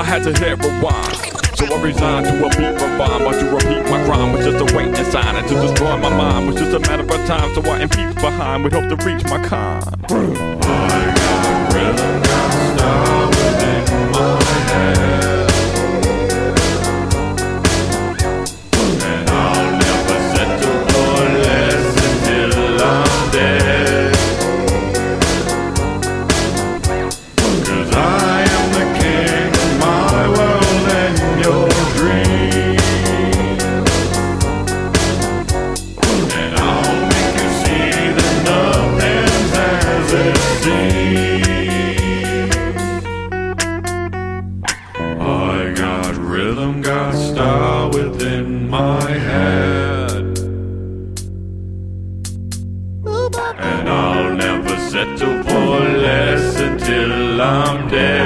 I had to hit rewind. So I resigned to a beat refined, but to repeat my crime was just a wait and sign, and to destroy my mind was just a matter of time. So I am peeps behind with hope to reach my kind. I got a rhythm that's started in my head, and I'll never settle for less until I'm dead. 'Cause I am the king of my world and your dream, and I'll make you see that nothing's as it seems. I got rhythm, got style within my head, and I'll never settle for less until I'm dead.